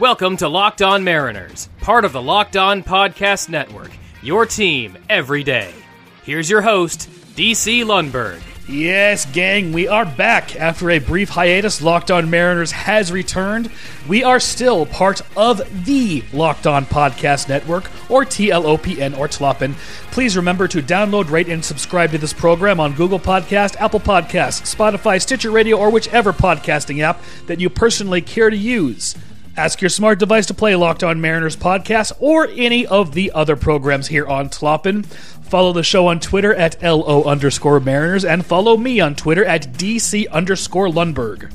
Welcome to Locked On Mariners, part of the Locked On Podcast Network, your team every day. Here's your host, DC Lundberg. Yes, gang, we are back. After a brief hiatus, Locked On Mariners has returned. We are still part of the Locked On Podcast Network, or TLOPN, or TLOPN. Please remember to download, rate, and subscribe to this program on Google Podcast, Apple Podcasts, Spotify, Stitcher Radio, or whichever podcasting app that you personally care to use. Ask your smart device to play Locked On Mariners podcast or any of the other programs here on TLOPN. Follow the show on Twitter at @LO_Mariners and follow me on Twitter at DC_Lundberg.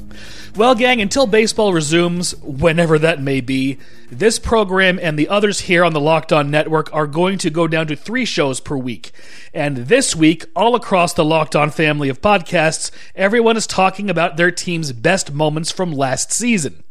Well, gang, until baseball resumes, whenever that may be, this program and the others here on the Locked On Network are going to go down to 3 shows per week. And this week, all across the Locked On family of podcasts, everyone is talking about their team's best moments from last season.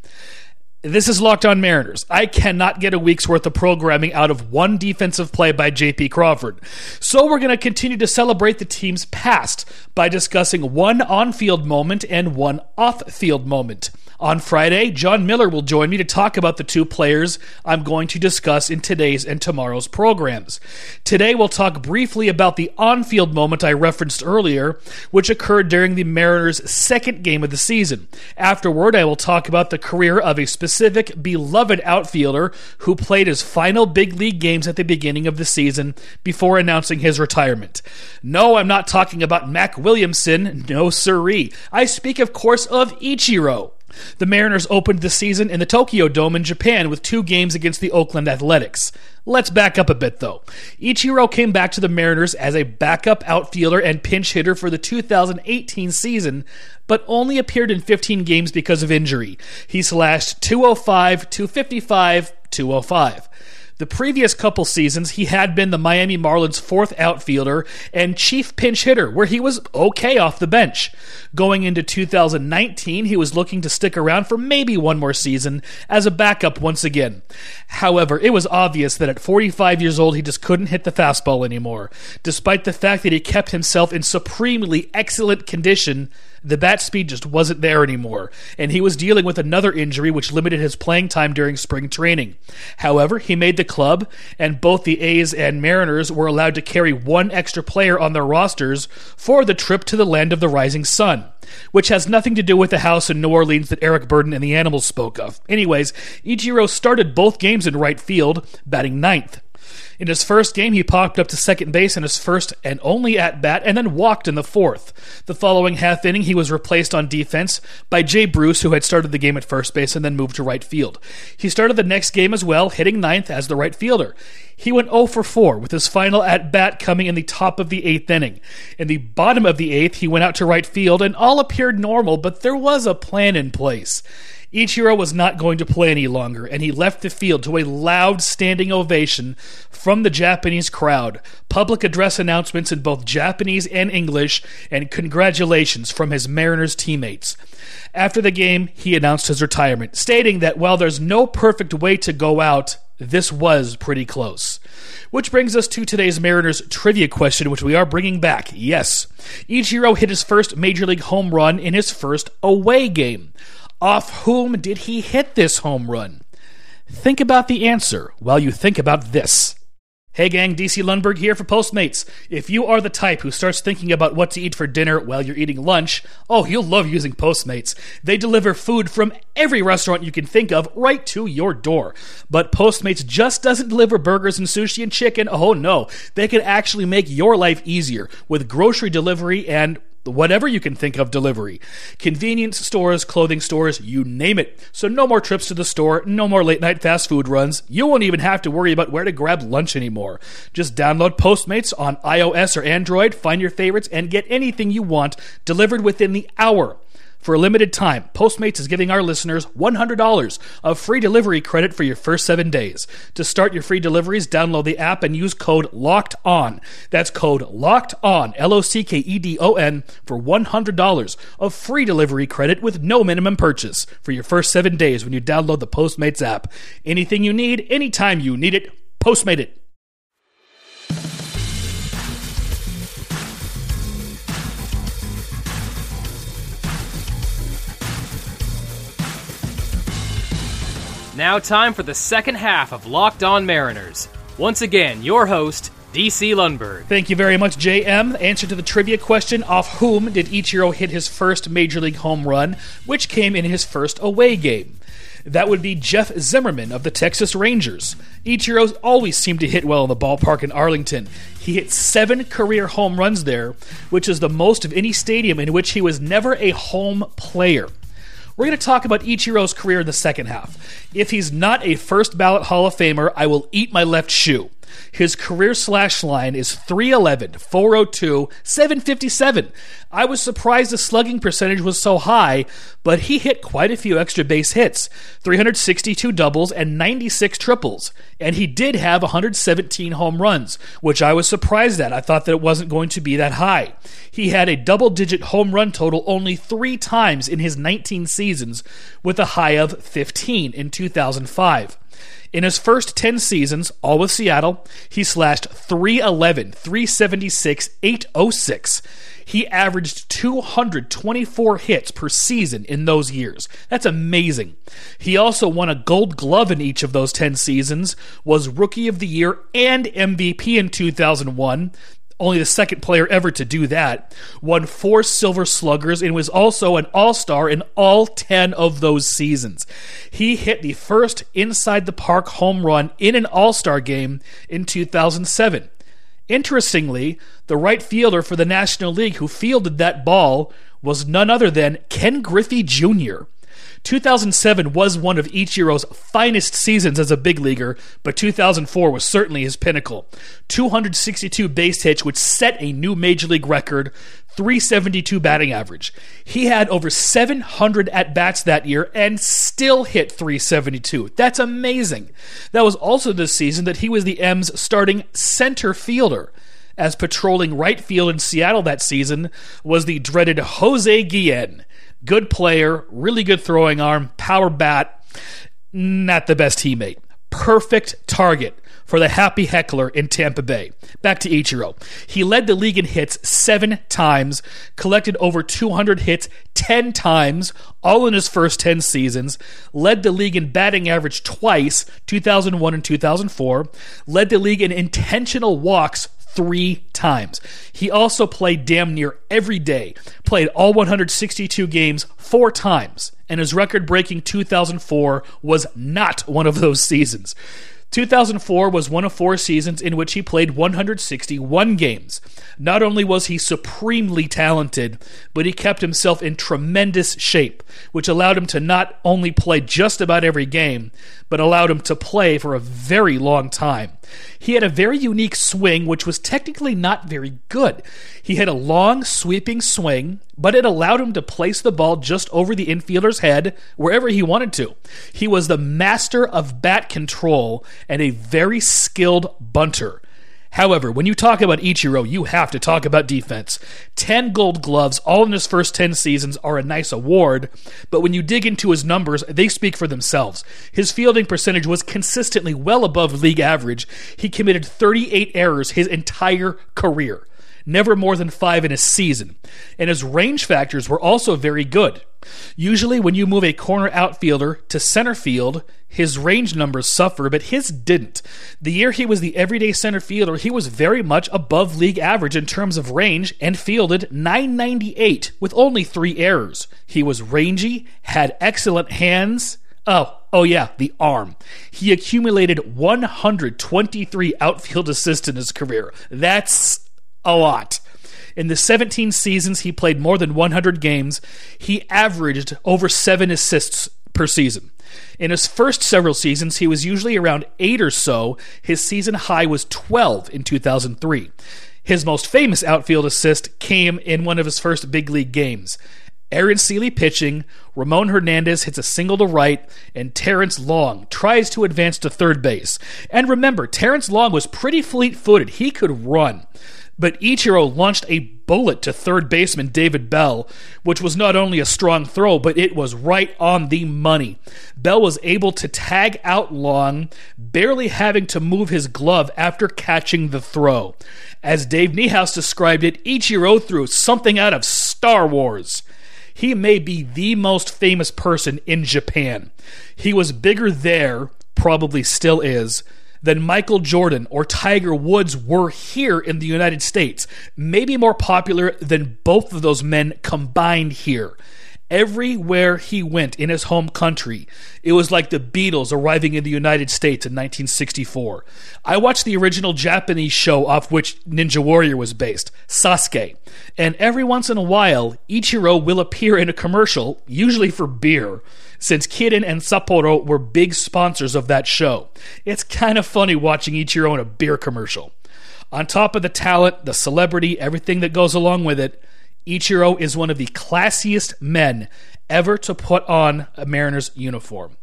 This is Locked On Mariners. I cannot get a week's worth of programming out of one defensive play by JP Crawford. So we're going to continue to celebrate the team's past by discussing one on-field moment and one off-field moment. On Friday, John Miller will join me to talk about the 2 players I'm going to discuss in today's and tomorrow's programs. Today, we'll talk briefly about the on-field moment I referenced earlier, which occurred during the Mariners' second game of the season. Afterward, I will talk about the career of a specific beloved outfielder who played his final big league games at the beginning of the season before announcing his retirement. No, I'm not talking about Mac Williamson. No, siree. I speak, of course, of Ichiro. The Mariners opened the season in the Tokyo Dome in Japan with 2 games against the Oakland Athletics. Let's back up a bit, though. Ichiro came back to the Mariners as a backup outfielder and pinch hitter for the 2018 season, but only appeared in 15 games because of injury. He slashed .205, .255, .205. The previous couple seasons, he had been the Miami Marlins' 4th outfielder and chief pinch hitter, where he was okay off the bench. Going into 2019, he was looking to stick around for maybe one more season as a backup once again. However, it was obvious that at 45 years old, he just couldn't hit the fastball anymore. Despite the fact that he kept himself in supremely excellent condition, the bat speed just wasn't there anymore, and he was dealing with another injury which limited his playing time during spring training. However, he made the club, and both the A's and Mariners were allowed to carry 1 extra player on their rosters for the trip to the land of the rising sun, which has nothing to do with the house in New Orleans that Eric Burden and the Animals spoke of. Anyways, Ichiro started both games in right field, batting 9th. In his first game, he popped up to second base in his first and only at-bat and then walked in the 4th. The following half inning, he was replaced on defense by Jay Bruce, who had started the game at first base and then moved to right field. He started the next game as well, hitting 9th as the right fielder. He went 0 for 4, with his final at-bat coming in the top of the 8th inning. In the bottom of the 8th, he went out to right field, and all appeared normal, but there was a plan in place. Ichiro was not going to play any longer, and he left the field to a loud standing ovation from the Japanese crowd, public address announcements in both Japanese and English, and congratulations from his Mariners teammates. After the game, he announced his retirement, stating that while there's no perfect way to go out, this was pretty close. Which brings us to today's Mariners trivia question, which we are bringing back. Yes, Ichiro hit his first Major League home run in his first away game. Off whom did he hit this home run? Think about the answer while you think about this. Hey gang, DC Lundberg here for Postmates. If you are the type who starts thinking about what to eat for dinner while you're eating lunch, oh, you'll love using Postmates. They deliver food from every restaurant you can think of right to your door. But Postmates just doesn't deliver burgers and sushi and chicken. Oh no, they can actually make your life easier with grocery delivery and whatever you can think of delivery. Convenience stores, clothing stores, you name it. So no more trips to the store, no more late-night fast food runs. You won't even have to worry about where to grab lunch anymore. Just download Postmates on iOS or Android, find your favorites, and get anything you want delivered within the hour. For a limited time, Postmates is giving our listeners $100 of free delivery credit for your first 7 days. To start your free deliveries, download the app and use code LOCKEDON. That's code LOCKEDON, LOCKEDON, for $100 of free delivery credit with no minimum purchase for your first 7 days when you download the Postmates app. Anything you need, anytime you need it, Postmate it. Now time for the second half of Locked On Mariners. Once again, your host, DC Lundberg. Thank you very much, JM. Answer to the trivia question, off whom did Ichiro hit his first Major League home run, which came in his first away game? That would be Jeff Zimmerman of the Texas Rangers. Ichiro's always seemed to hit well in the ballpark in Arlington. He hit 7 career home runs there, which is the most of any stadium in which he was never a home player. We're going to talk about Ichiro's career in the second half. If he's not a first ballot Hall of Famer, I will eat my left shoe. His career slash line is 311, 402, 757. I was surprised the slugging percentage was so high, but he hit quite a few extra base hits, 362 doubles and 96 triples. And he did have 117 home runs, which I was surprised at. I thought that it wasn't going to be that high. He had a double-digit home run total only 3 times in his 19 seasons, with a high of 15 in 2005. In his first 10 seasons, all with Seattle, he slashed 311, 376, 806. He averaged 224 hits per season in those years. That's amazing. He also won a Gold Glove in each of those 10 seasons, was Rookie of the Year and MVP in 2001. Only the second player ever to do that, won 4 Silver Sluggers, and was also an all-star in all 10 of those seasons. He hit the first inside-the-park home run in an all-star game in 2007. Interestingly, the right fielder for the National League who fielded that ball was none other than Ken Griffey Jr. 2007 was one of Ichiro's finest seasons as a big leaguer, but 2004 was certainly his pinnacle. 262 base hits, which set a new Major League record, 372 batting average. He had over 700 at-bats that year and still hit 372. That's amazing. That was also this season that he was the M's starting center fielder, as patrolling right field in Seattle that season was the dreaded Jose Guillen. Good player, really good throwing arm, power bat, not the best teammate. Perfect target for the happy heckler in Tampa Bay. Back to Ichiro. He led the league in hits 7 times, collected over 200 hits 10 times, all in his first 10 seasons, led the league in batting average twice, 2001 and 2004, led the league in intentional walks 3 times. He also played damn near every day, played all 162 games 4 times, and his record-breaking 2004 was not one of those seasons. 2004 was one of 4 seasons in which he played 161 games. Not only was he supremely talented, but he kept himself in tremendous shape, which allowed him to not only play just about every game, but allowed him to play for a very long time. He had a very unique swing, which was technically not very good. He had a long, sweeping swing, but it allowed him to place the ball just over the infielder's head wherever he wanted to. He was the master of bat control and a very skilled bunter. However, when you talk about Ichiro, you have to talk about defense. 10 Gold Gloves, all in his first 10 seasons, are a nice award, but when you dig into his numbers, they speak for themselves. His fielding percentage was consistently well above league average. He committed 38 errors his entire career, never more than 5 in a season. And his range factors were also very good. Usually when you move a corner outfielder to center field, his range numbers suffer, but his didn't. The year he was the everyday center fielder, he was very much above league average in terms of range and fielded 998 with only 3 errors. He was rangy, had excellent hands. Oh yeah, the arm. He accumulated 123 outfield assists in his career. That's a lot. In the 17 seasons he played more than 100 games, he averaged over 7 assists per season. In his first several seasons, he was usually around 8 or so. His season high was 12 in 2003. His most famous outfield assist came in one of his first big league games. Aaron Seeley pitching, Ramon Hernandez hits a single to right, and Terrence Long tries to advance to third base. And remember, Terrence Long was pretty fleet-footed. He could run. But Ichiro launched a bullet to third baseman David Bell, which was not only a strong throw, but it was right on the money. Bell was able to tag out Long, barely having to move his glove after catching the throw. As Dave Niehaus described it, Ichiro threw something out of Star Wars. He may be the most famous person in Japan. He was bigger there, probably still is, than Michael Jordan or Tiger Woods were here in the United States. Maybe more popular than both of those men combined here. Everywhere he went in his home country, it was like the Beatles arriving in the United States in 1964. I watched the original Japanese show off which Ninja Warrior was based, Sasuke. And every once in a while, Ichiro will appear in a commercial, usually for beer, since Kirin and Sapporo were big sponsors of that show. It's kind of funny watching Ichiro in a beer commercial. On top of the talent, the celebrity, everything that goes along with it, Ichiro is one of the classiest men ever to put on a Mariners uniform.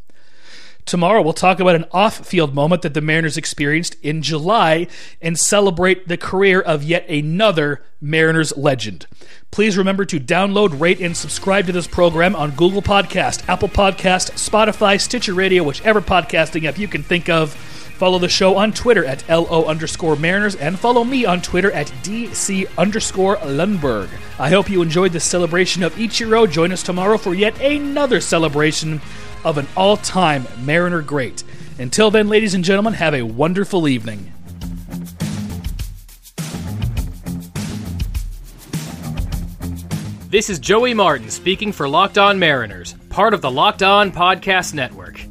Tomorrow, we'll talk about an off-field moment that the Mariners experienced in July and celebrate the career of yet another Mariners legend. Please remember to download, rate, and subscribe to this program on Google Podcast, Apple Podcasts, Spotify, Stitcher Radio, whichever podcasting app you can think of. Follow the show on Twitter at @LO_Mariners and follow me on Twitter at DC_Lundberg. I hope you enjoyed this celebration of Ichiro. Join us tomorrow for yet another celebration of an all-time Mariner great. Until then, ladies and gentlemen, have a wonderful evening. This is Joey Martin speaking for Locked On Mariners, part of the Locked On Podcast Network.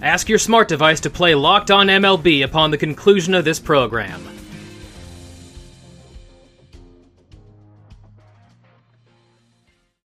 Ask your smart device to play Locked On MLB upon the conclusion of this program.